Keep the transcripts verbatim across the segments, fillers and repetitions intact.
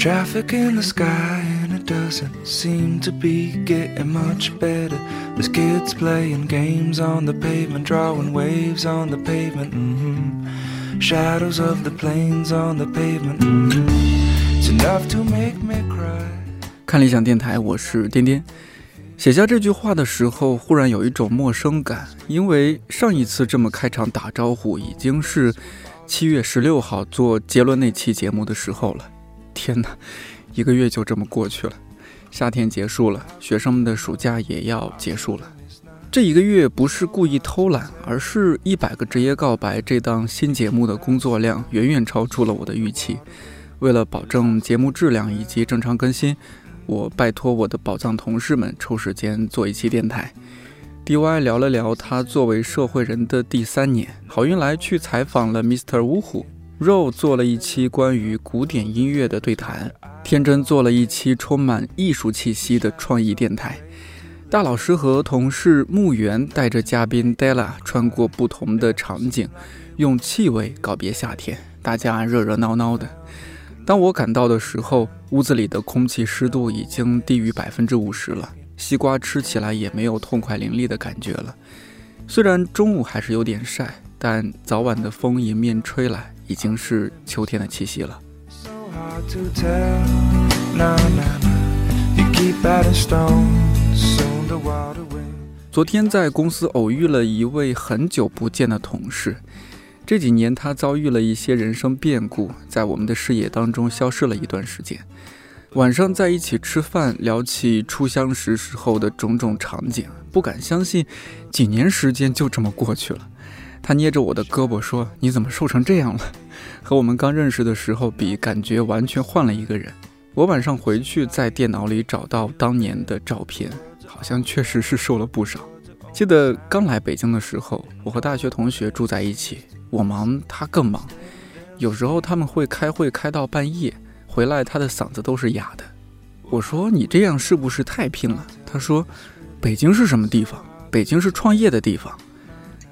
traffic in the sky and it doesn't seem to be getting much better. There's kids playing games on the pavement, drawing waves on the pavement, mm-hmm. Shadows of the planes on the pavement, mm-hmm. It's enough to make me cry. 看理想电台，我是颠颠。写下这句话的时候，忽然有一种陌生感，因为上一次这么开场打招呼已经是七月十六号做杰伦那期节目的时候了。天哪，一个月就这么过去了，夏天结束了，学生们的暑假也要结束了。这一个月不是故意偷懒，而是一百个职业告白这档新节目的工作量远远超出了我的预期。为了保证节目质量以及正常更新，我拜托我的宝藏同事们抽时间做一期电台。 D Y 聊了聊他作为社会人的第三年，好运来去采访了 Mister 呜呼，肉做了一期关于古典音乐的对谈，天真做了一期充满艺术气息的创意电台，大老师和同事木原带着嘉宾 Della 穿过不同的场景，用气味告别夏天，大家热热闹闹的。当我赶到的时候，屋子里的空气湿度已经低于 百分之五十 了，西瓜吃起来也没有痛快淋漓的感觉了。虽然中午还是有点晒，但早晚的风迎面吹来，已经是秋天的气息了。昨天在公司偶遇了一位很久不见的同事，这几年他遭遇了一些人生变故，在我们的视野当中消失了一段时间。晚上在一起吃饭，聊起初相识时候的种种场景，不敢相信几年时间就这么过去了。他捏着我的胳膊说，你怎么瘦成这样了？和我们刚认识的时候比，感觉完全换了一个人。我晚上回去在电脑里找到当年的照片，好像确实是瘦了不少。记得刚来北京的时候，我和大学同学住在一起，我忙他更忙，有时候他们会开会开到半夜，回来他的嗓子都是哑的。我说你这样是不是太拼了？他说北京是什么地方？北京是创业的地方。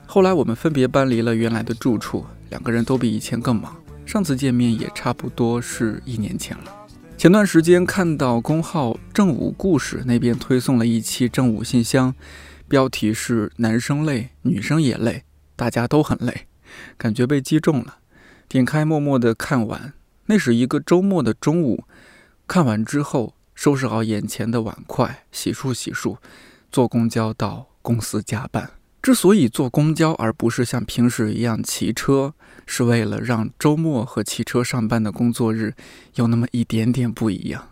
后来我们分别搬离了原来的住处，两个人都比以前更忙，上次见面也差不多是一年前了。前段时间看到公号正午故事那边推送了一期正午信箱，标题是男生累，女生也累，大家都很累，感觉被击中了。点开默默的看完，那是一个周末的中午，看完之后收拾好眼前的碗筷，洗漱洗漱，坐公交到公司加班。之所以坐公交而不是像平时一样骑车，是为了让周末和骑车上班的工作日有那么一点点不一样。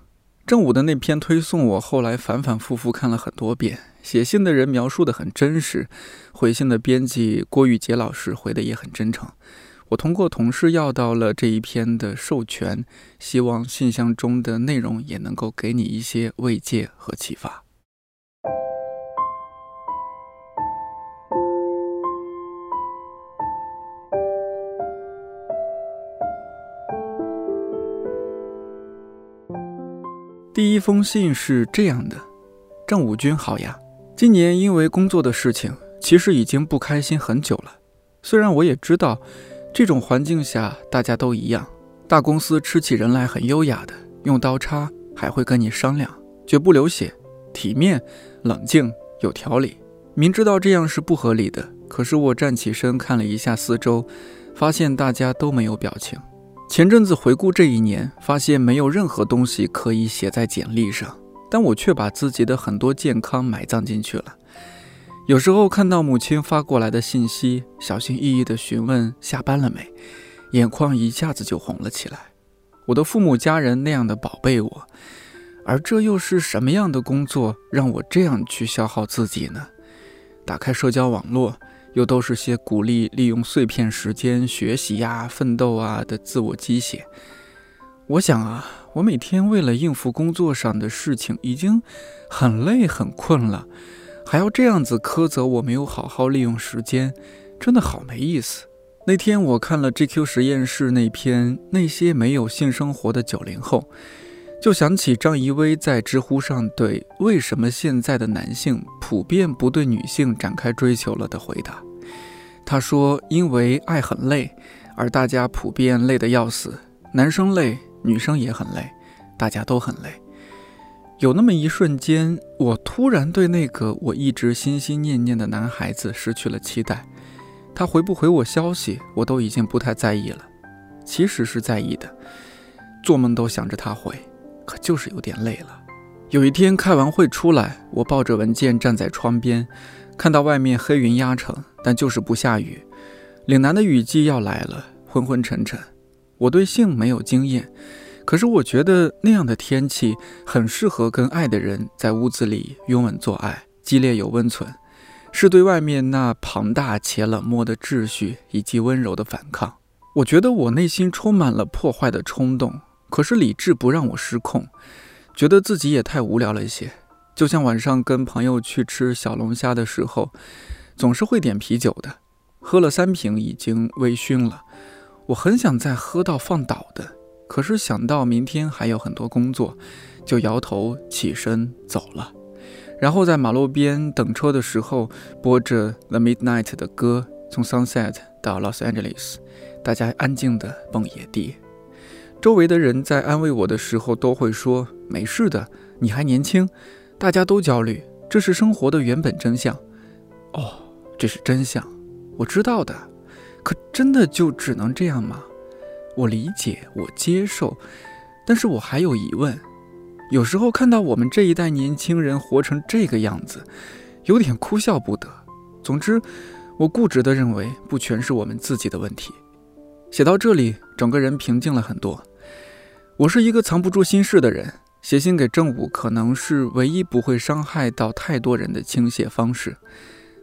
正午的那篇推送我后来反反复复看了很多遍，写信的人描述得很真实，回信的编辑郭玉杰老师回的也很真诚。我通过同事要到了这一篇的授权，希望信箱中的内容也能够给你一些慰藉和启发。第一封信是这样的，郑武君好呀，今年因为工作的事情，其实已经不开心很久了。虽然我也知道，这种环境下大家都一样，大公司吃起人来很优雅的，用刀叉还会跟你商量，绝不流血，体面、冷静、有条理。明知道这样是不合理的，可是我站起身看了一下四周，发现大家都没有表情。前阵子回顾这一年，发现没有任何东西可以写在简历上，但我却把自己的很多健康埋葬进去了。有时候看到母亲发过来的信息，小心翼翼地询问下班了没，眼眶一下子就红了起来。我的父母家人那样的宝贝我，而这又是什么样的工作让我这样去消耗自己呢？打开社交网络，又都是些鼓励利用碎片时间学习呀、奋斗啊的自我鸡血。我想啊，我每天为了应付工作上的事情已经很累很困了，还要这样子苛责我没有好好利用时间，真的好没意思。那天我看了 G Q 实验室那篇那些没有性生活的九零后，就想起张怡薇在知乎上对为什么现在的男性普遍不对女性展开追求了的回答。他说，因为爱很累，而大家普遍累得要死，男生累，女生也很累，大家都很累。有那么一瞬间，我突然对那个我一直心心念念的男孩子失去了期待。他回不回我消息，我都已经不太在意了。其实是在意的，做梦都想着他回，可就是有点累了。有一天开完会出来，我抱着文件站在窗边，看到外面黑云压城，但就是不下雨。岭南的雨季要来了，昏昏沉沉。我对性没有经验，可是我觉得那样的天气很适合跟爱的人在屋子里拥吻做爱，激烈有温存，是对外面那庞大且冷漠的秩序以及温柔的反抗。我觉得我内心充满了破坏的冲动，可是理智不让我失控，觉得自己也太无聊了一些。就像晚上跟朋友去吃小龙虾的时候，总是会点啤酒的，喝了三瓶已经微醺了，我很想再喝到放倒的，可是想到明天还有很多工作，就摇头起身走了。然后在马路边等车的时候，播着 The Midnight 的歌，从 Sunset 到 Los Angeles， 大家安静地蹦野地。周围的人在安慰我的时候都会说，没事的，你还年轻，大家都焦虑，这是生活的原本真相。哦，这是真相，我知道的，可真的就只能这样吗？我理解，我接受，但是我还有疑问。有时候看到我们这一代年轻人活成这个样子，有点哭笑不得。总之，我固执地认为不全是我们自己的问题。写到这里，整个人平静了很多。我是一个藏不住心事的人，写信给正午可能是唯一不会伤害到太多人的倾泻方式。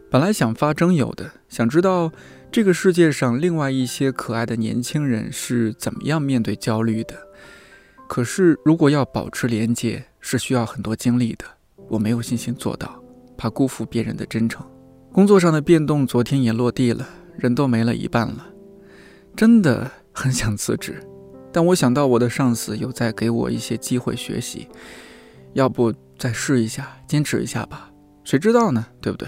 本来想发征友的，想知道这个世界上另外一些可爱的年轻人是怎么样面对焦虑的。可是如果要保持连接，是需要很多精力的，我没有信心做到，怕辜负别人的真诚。工作上的变动昨天也落地了，人都没了一半了，真的很想辞职，但我想到我的上司有在给我一些机会学习，要不再试一下，坚持一下吧，谁知道呢，对不对？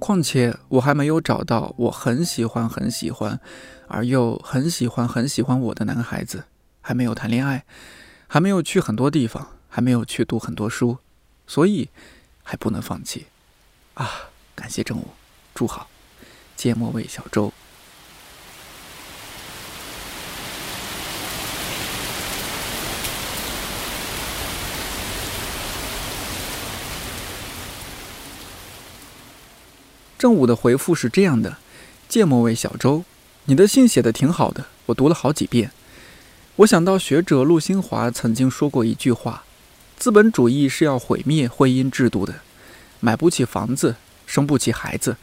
况且我还没有找到我很喜欢很喜欢而又很喜欢很喜欢我的男孩子，还没有谈恋爱，还没有去很多地方，还没有去读很多书，所以还不能放弃啊！感谢正午，祝好。芥末味小周。正午的回复是这样的，芥末味小周，你的信写得挺好的，我读了好几遍。我想到学者陆新华曾经说过一句话，资本主义是要毁灭婚姻制度的，买不起房子，生不起孩子，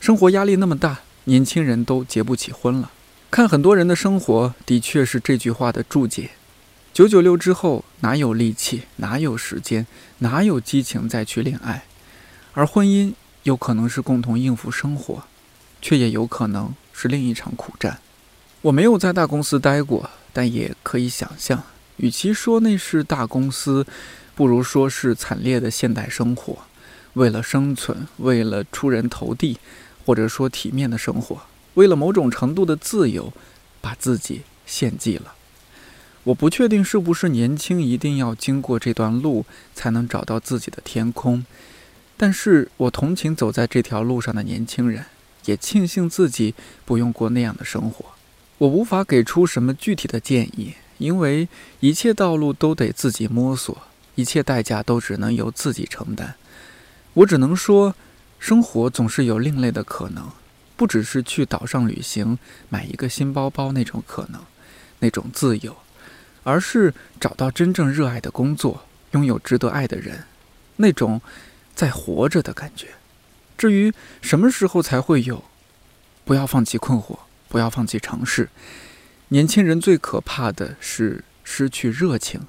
生活压力那么大，年轻人都结不起婚了。看很多人的生活，的确是这句话的注解。九九六之后，哪有力气，哪有时间，哪有激情再去恋爱？而婚姻有可能是共同应付生活，却也有可能是另一场苦战。我没有在大公司待过，但也可以想象，与其说那是大公司，不如说是惨烈的现代生活，为了生存，为了出人头地，或者说体面的生活，为了某种程度的自由，把自己献祭了。我不确定是不是年轻一定要经过这段路才能找到自己的天空，但是我同情走在这条路上的年轻人，也庆幸自己不用过那样的生活。我无法给出什么具体的建议，因为一切道路都得自己摸索，一切代价都只能由自己承担。我只能说，生活总是有另类的可能，不只是去岛上旅行，买一个新包包那种可能，那种自由，而是找到真正热爱的工作，拥有值得爱的人，那种在活着的感觉。至于什么时候才会有，不要放弃困惑，不要放弃尝试。年轻人最可怕的是失去热情，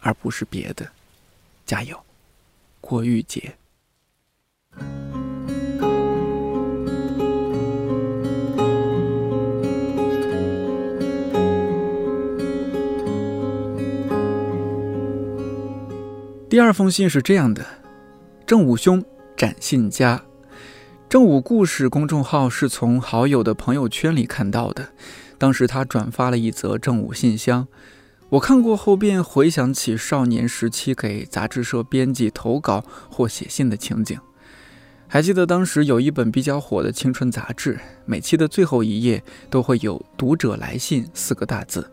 而不是别的。加油，郭玉洁。第二封信是这样的，正午兄，展信佳。正午故事公众号是从好友的朋友圈里看到的，当时他转发了一则正午信箱，我看过后便回想起少年时期给杂志社编辑投稿或写信的情景。还记得当时有一本比较火的青春杂志，每期的最后一页都会有读者来信四个大字，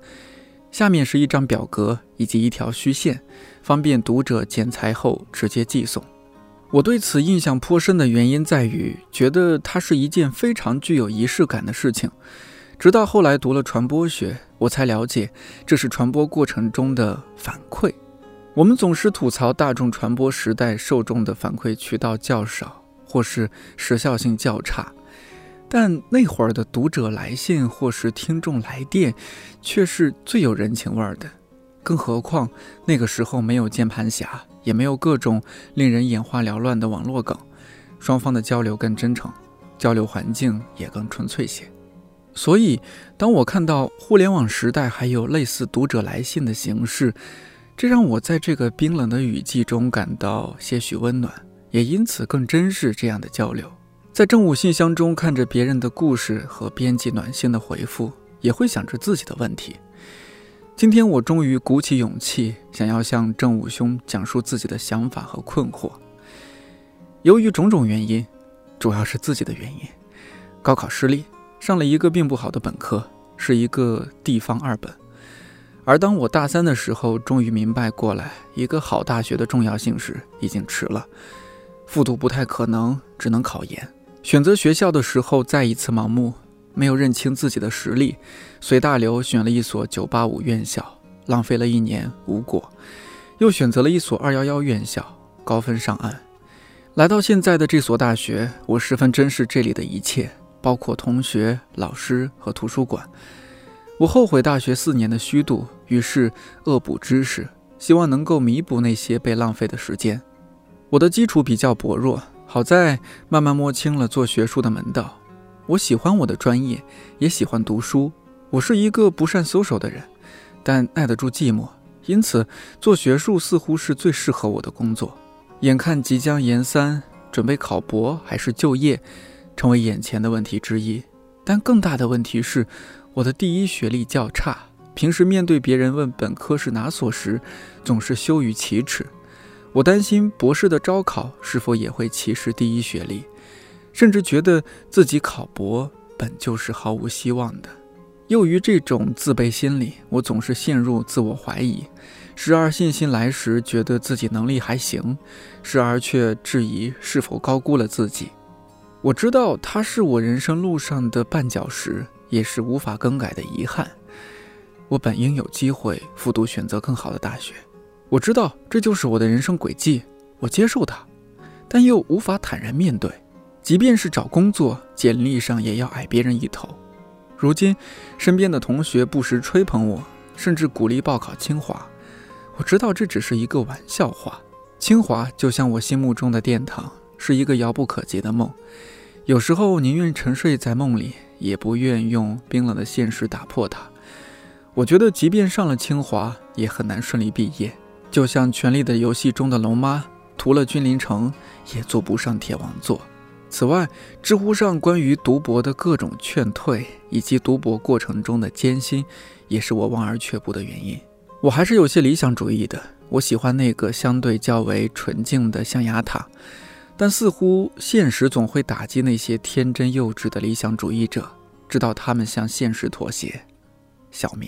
下面是一张表格以及一条虚线，方便读者剪裁后直接寄送。我对此印象颇深的原因在于，觉得它是一件非常具有仪式感的事情。直到后来读了传播学，我才了解这是传播过程中的反馈。我们总是吐槽大众传播时代受众的反馈渠道较少，或是时效性较差，但那会儿的读者来信或是听众来电却是最有人情味儿的。更何况那个时候没有键盘侠，也没有各种令人眼花缭乱的网络梗，双方的交流更真诚，交流环境也更纯粹些。所以当我看到互联网时代还有类似读者来信的形式，这让我在这个冰冷的雨季中感到些许温暖，也因此更珍视这样的交流。在正午信箱中看着别人的故事和编辑暖心的回复，也会想着自己的问题。今天我终于鼓起勇气，想要向正午兄讲述自己的想法和困惑。由于种种原因，主要是自己的原因，高考失利，上了一个并不好的本科，是一个地方二本。而当我大三的时候，终于明白过来一个好大学的重要性时，已经迟了，复读不太可能，只能考研。选择学校的时候再一次盲目，没有认清自己的实力，随大流选了一所九八五院校，浪费了一年无果，又选择了一所二一一院校，高分上岸。来到现在的这所大学，我十分珍视这里的一切，包括同学、老师和图书馆。我后悔大学四年的虚度，于是恶补知识，希望能够弥补那些被浪费的时间。我的基础比较薄弱，好在慢慢摸清了做学术的门道。我喜欢我的专业，也喜欢读书。我是一个不善 social 的人，但耐得住寂寞，因此做学术似乎是最适合我的工作。眼看即将研三，准备考博还是就业，成为眼前的问题之一。但更大的问题是，我的第一学历较差，平时面对别人问本科是哪所时，总是羞于启齿。我担心博士的招考是否也会歧视第一学历，甚至觉得自己考博本就是毫无希望的。由于这种自卑心理，我总是陷入自我怀疑，时而信心来时觉得自己能力还行，时而却质疑是否高估了自己。我知道它是我人生路上的绊脚石，也是无法更改的遗憾。我本应有机会复读选择更好的大学，我知道这就是我的人生轨迹，我接受它，但又无法坦然面对。即便是找工作，简历上也要矮别人一头。如今身边的同学不时吹捧我，甚至鼓励报考清华。我知道这只是一个玩笑话，清华就像我心目中的殿堂，是一个遥不可及的梦，有时候宁愿沉睡在梦里，也不愿用冰冷的现实打破它。我觉得即便上了清华，也很难顺利毕业，就像《权力的游戏》中的龙妈，屠了君临城也坐不上铁王座。此外，知乎上关于读博的各种劝退，以及读博过程中的艰辛，也是我望而却步的原因。我还是有些理想主义的，我喜欢那个相对较为纯净的象牙塔，但似乎现实总会打击那些天真幼稚的理想主义者，直到他们向现实妥协。小明。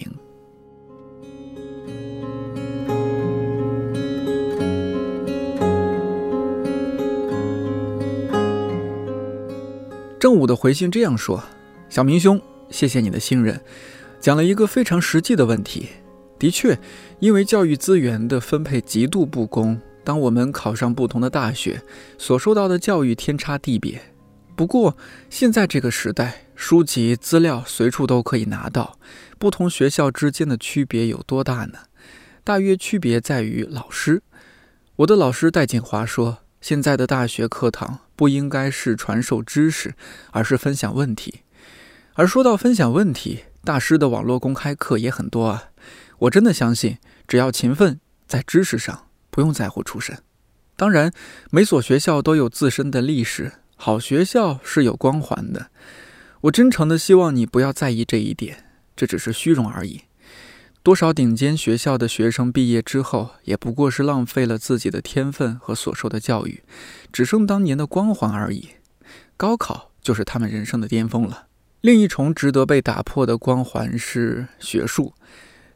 正午的回信这样说：小明兄，谢谢你的信任，讲了一个非常实际的问题。的确，因为教育资源的分配极度不公，当我们考上不同的大学，所受到的教育天差地别。不过现在这个时代，书籍资料随处都可以拿到，不同学校之间的区别有多大呢？大约区别在于老师。我的老师戴锦华说，现在的大学课堂不应该是传授知识，而是分享问题。而说到分享问题，大师的网络公开课也很多啊。我真的相信，只要勤奋，在知识上不用在乎出身。当然，每所学校都有自身的历史，好学校是有光环的。我真诚的希望你不要在意这一点，这只是虚荣而已。多少顶尖学校的学生毕业之后，也不过是浪费了自己的天分和所受的教育，只剩当年的光环而已。高考就是他们人生的巅峰了。另一重值得被打破的光环是学术。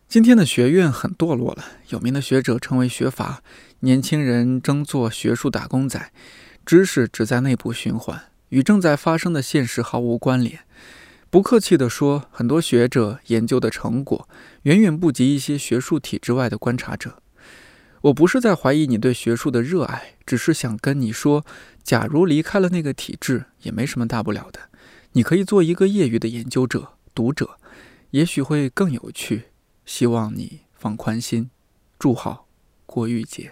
今天的学院很堕落了，有名的学者成为学阀，年轻人争做学术打工仔，知识只在内部循环，与正在发生的现实毫无关联。不客气地说，很多学者研究的成果远远不及一些学术体制外的观察者。我不是在怀疑你对学术的热爱，只是想跟你说，假如离开了那个体制，也没什么大不了的。你可以做一个业余的研究者、读者，也许会更有趣。希望你放宽心。祝好，郭玉洁。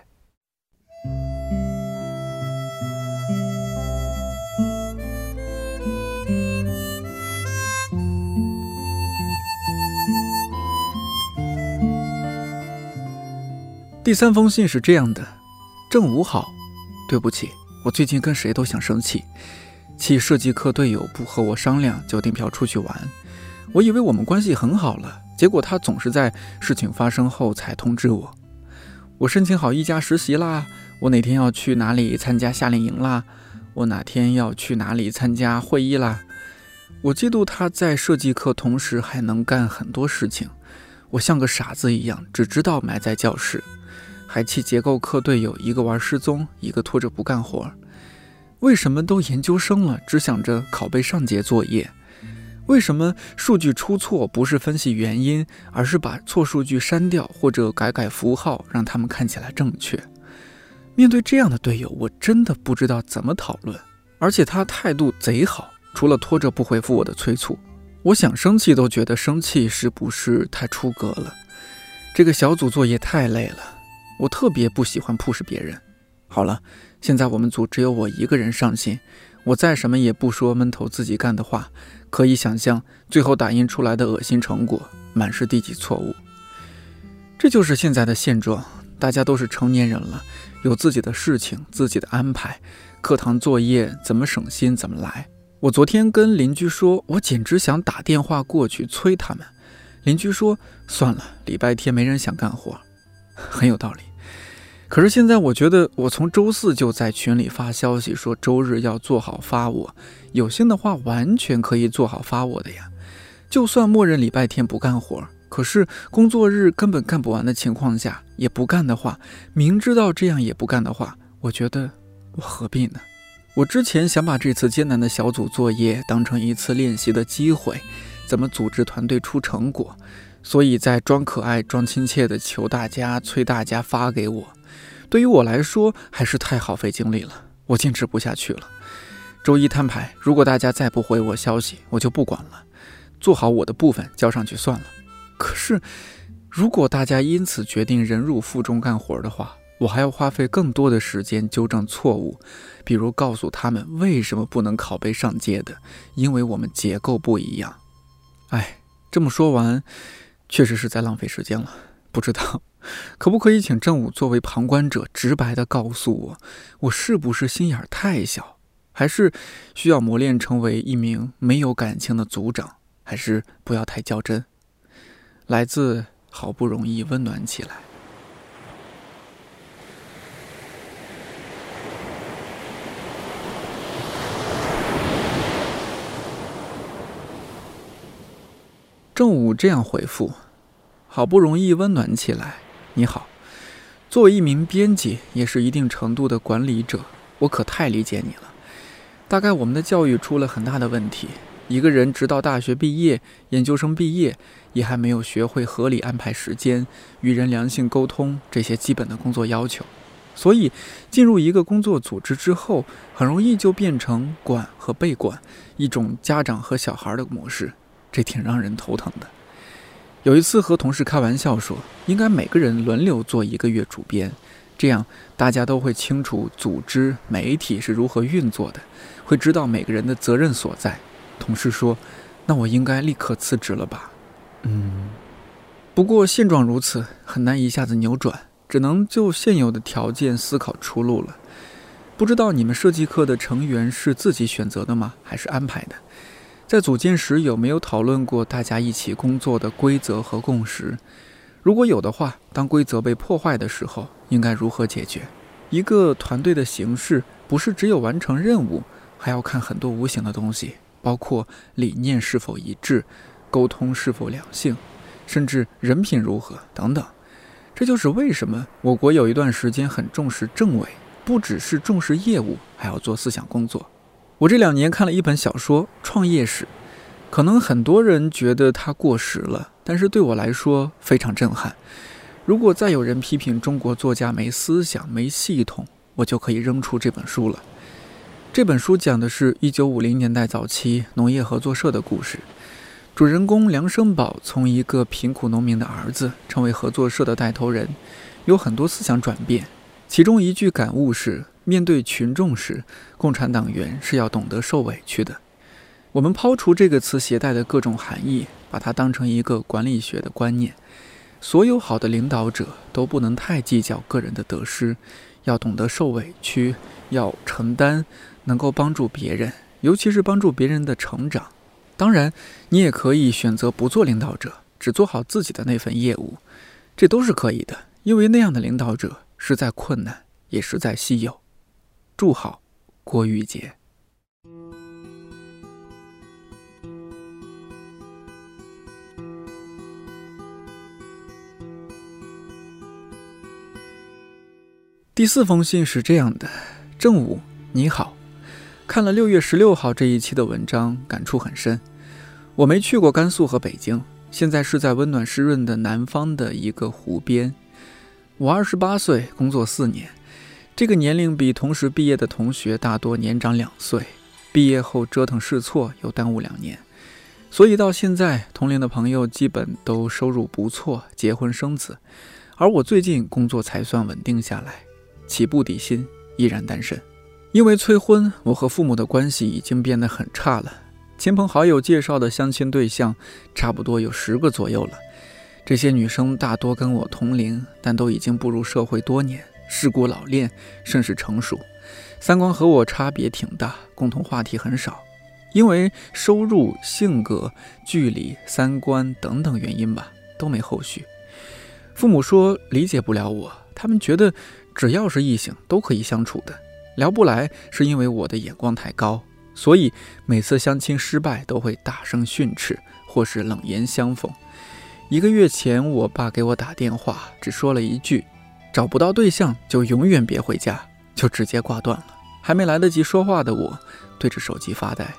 第三封信是这样的：正午好，对不起，我最近跟谁都想生气，气设计课队友不和我商量就订票出去玩，我以为我们关系很好了，结果他总是在事情发生后才通知我。我申请好一家实习啦，我哪天要去哪里参加夏令营啦，我哪天要去哪里参加会议啦。我嫉妒他在设计课同时还能干很多事情，我像个傻子一样只知道埋在教室，还气结构课队友一个玩失踪，一个拖着不干活。为什么都研究生了，只想着拷贝上节作业？为什么数据出错不是分析原因，而是把错数据删掉或者改改符号，让他们看起来正确？面对这样的队友，我真的不知道怎么讨论。而且他态度贼好，除了拖着不回复我的催促，我想生气都觉得生气是不是太出格了？这个小组作业太累了，我特别不喜欢 push 别人。好了，现在我们组只有我一个人上心，我再什么也不说，闷头自己干的话，可以想象最后打印出来的恶心成果，满是低级错误。这就是现在的现状，大家都是成年人了，有自己的事情，自己的安排，课堂作业怎么省心怎么来。我昨天跟邻居说，我简直想打电话过去催他们。邻居说，算了，礼拜天没人想干活。很有道理。可是现在我觉得，我从周四就在群里发消息说周日要做好发我，有心的话完全可以做好发我的呀。就算默认礼拜天不干活，可是工作日根本干不完的情况下也不干的话，明知道这样也不干的话，我觉得我何必呢？我之前想把这次艰难的小组作业当成一次练习的机会，怎么组织团队出成果，所以在装可爱装亲切的求大家催大家发给我。对于我来说还是太耗费精力了，我坚持不下去了。周一摊牌，如果大家再不回我消息，我就不管了，做好我的部分交上去算了。可是如果大家因此决定忍辱负重干活的话，我还要花费更多的时间纠正错误，比如告诉他们为什么不能拷贝上街的，因为我们结构不一样。哎，这么说完确实是在浪费时间了。不知道可不可以请正午作为旁观者直白地告诉我，我是不是心眼太小，还是需要磨练成为一名没有感情的组长，还是不要太较真。来自好不容易温暖起来。正午这样回复，好不容易温暖起来。你好，作为一名编辑，也是一定程度的管理者，我可太理解你了。大概我们的教育出了很大的问题，一个人直到大学毕业、研究生毕业，也还没有学会合理安排时间、与人良性沟通这些基本的工作要求，所以进入一个工作组织之后，很容易就变成管和被管，一种家长和小孩的模式，这挺让人头疼的。有一次和同事开玩笑说，应该每个人轮流做一个月主编，这样大家都会清楚组织媒体是如何运作的，会知道每个人的责任所在。同事说，那我应该立刻辞职了吧。嗯，不过现状如此，很难一下子扭转，只能就现有的条件思考出路了。不知道你们设计课的成员是自己选择的吗，还是安排的？在组建时有没有讨论过大家一起工作的规则和共识？如果有的话，当规则被破坏的时候，应该如何解决？一个团队的形式不是只有完成任务，还要看很多无形的东西，包括理念是否一致、沟通是否良性，甚至人品如何等等。这就是为什么我国有一段时间很重视政委，不只是重视业务，还要做思想工作。我这两年看了一本小说《创业史》，可能很多人觉得它过时了，但是对我来说非常震撼。如果再有人批评中国作家没思想、没系统，我就可以扔出这本书了。这本书讲的是一九五零年代早期农业合作社的故事。主人公梁生宝从一个贫苦农民的儿子成为合作社的带头人，有很多思想转变。其中一句感悟是：面对群众时，共产党员是要懂得受委屈的。我们抛除这个词携带的各种含义，把它当成一个管理学的观念。所有好的领导者都不能太计较个人的得失，要懂得受委屈，要承担，能够帮助别人，尤其是帮助别人的成长。当然，你也可以选择不做领导者，只做好自己的那份业务，这都是可以的，因为那样的领导者实在困难，也实在稀有。祝好，郭玉洁。第四封信是这样的：正午，你好。看了六月十六号这一期的文章，感触很深。我没去过甘肃和北京，现在是在温暖湿润的南方的一个湖边。我二十八岁，工作四年，这个年龄比同时毕业的同学大多年长两岁，毕业后折腾试错又耽误两年，所以到现在同龄的朋友基本都收入不错，结婚生子，而我最近工作才算稳定下来，起步底薪依然单身。因为催婚，我和父母的关系已经变得很差了。亲朋好友介绍的相亲对象差不多有十个左右了，这些女生大多跟我同龄，但都已经步入社会多年，世故老练，甚是成熟，三观和我差别挺大，共同话题很少。因为收入、性格、距离、三观等等原因吧，都没后续。父母说理解不了我，他们觉得只要是异性都可以相处的。聊不来是因为我的眼光太高，所以每次相亲失败都会大声训斥或是冷言相讽。一个月前我爸给我打电话，只说了一句：找不到对象就永远别回家，就直接挂断了。还没来得及说话的我对着手机发呆。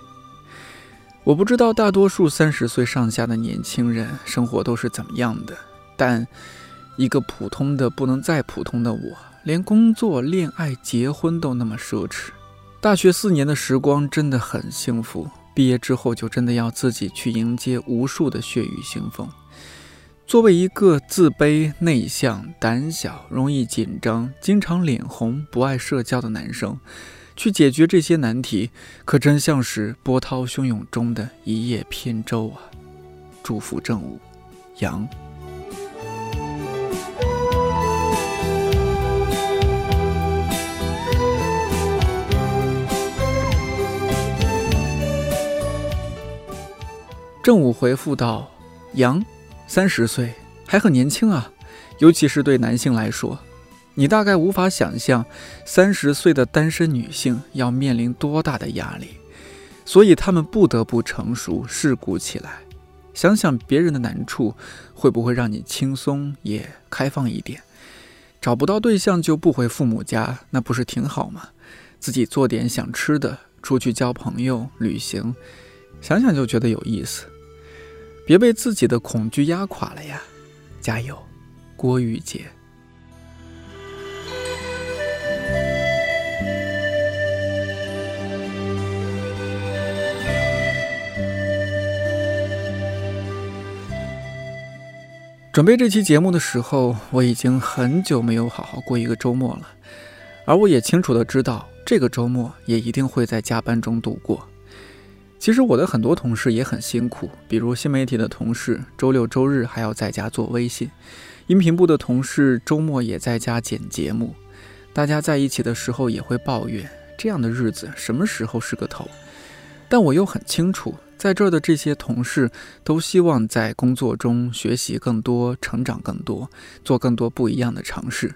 我不知道大多数三十岁上下的年轻人生活都是怎么样的，但一个普通的不能再普通的我，连工作、恋爱、结婚都那么奢侈。大学四年的时光真的很幸福，毕业之后就真的要自己去迎接无数的血雨腥风。作为一个自卑、内向、胆小、容易紧张、经常脸红、不爱社交的男生，去解决这些难题，可真像是波涛汹涌中的一叶扁舟啊！祝福正午，杨。正午回复道：杨，三十岁，还很年轻啊，尤其是对男性来说，你大概无法想象三十岁的单身女性要面临多大的压力，所以她们不得不成熟世故起来。想想别人的难处，会不会让你轻松也开放一点？找不到对象就不回父母家，那不是挺好吗？自己做点想吃的，出去交朋友、旅行，想想就觉得有意思。别被自己的恐惧压垮了呀，加油，郭玉洁。准备这期节目的时候，我已经很久没有好好过一个周末了，而我也清楚地知道，这个周末也一定会在加班中度过。其实我的很多同事也很辛苦，比如新媒体的同事周六周日还要在家做微信，音频部的同事周末也在家剪节目。大家在一起的时候也会抱怨，这样的日子什么时候是个头？但我又很清楚，在这儿的这些同事都希望在工作中学习更多，成长更多，做更多不一样的尝试。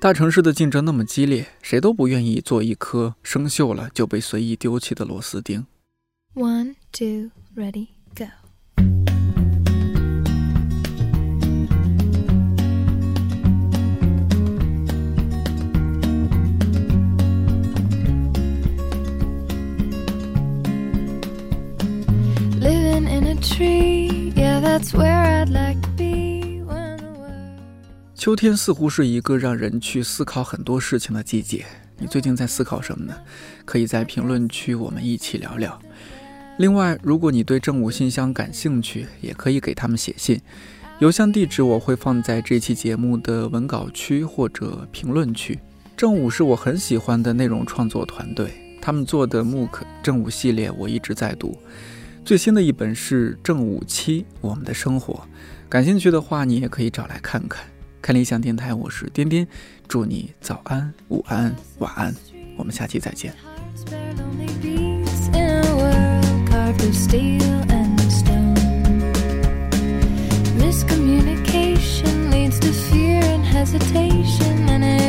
大城市的竞争那么激烈，谁都不愿意做一颗生锈了就被随意丢弃的螺丝钉。 One, two, ready, go. 秋天似乎是一个让人去思考很多事情的季节，你最近在思考什么呢？可以在评论区我们一起聊聊。另外，如果你对正午信箱感兴趣，也可以给他们写信，邮箱地址我会放在这期节目的文稿区或者评论区。正午是我很喜欢的内容创作团队，他们做的 M O O C 正午系列我一直在读，最新的一本是正午期我们的生活，感兴趣的话你也可以找来看看。看理想电台，我是颠颠，祝你早安、午安、晚安，我们下期再见。Miscommunication leads to fear and hesitation and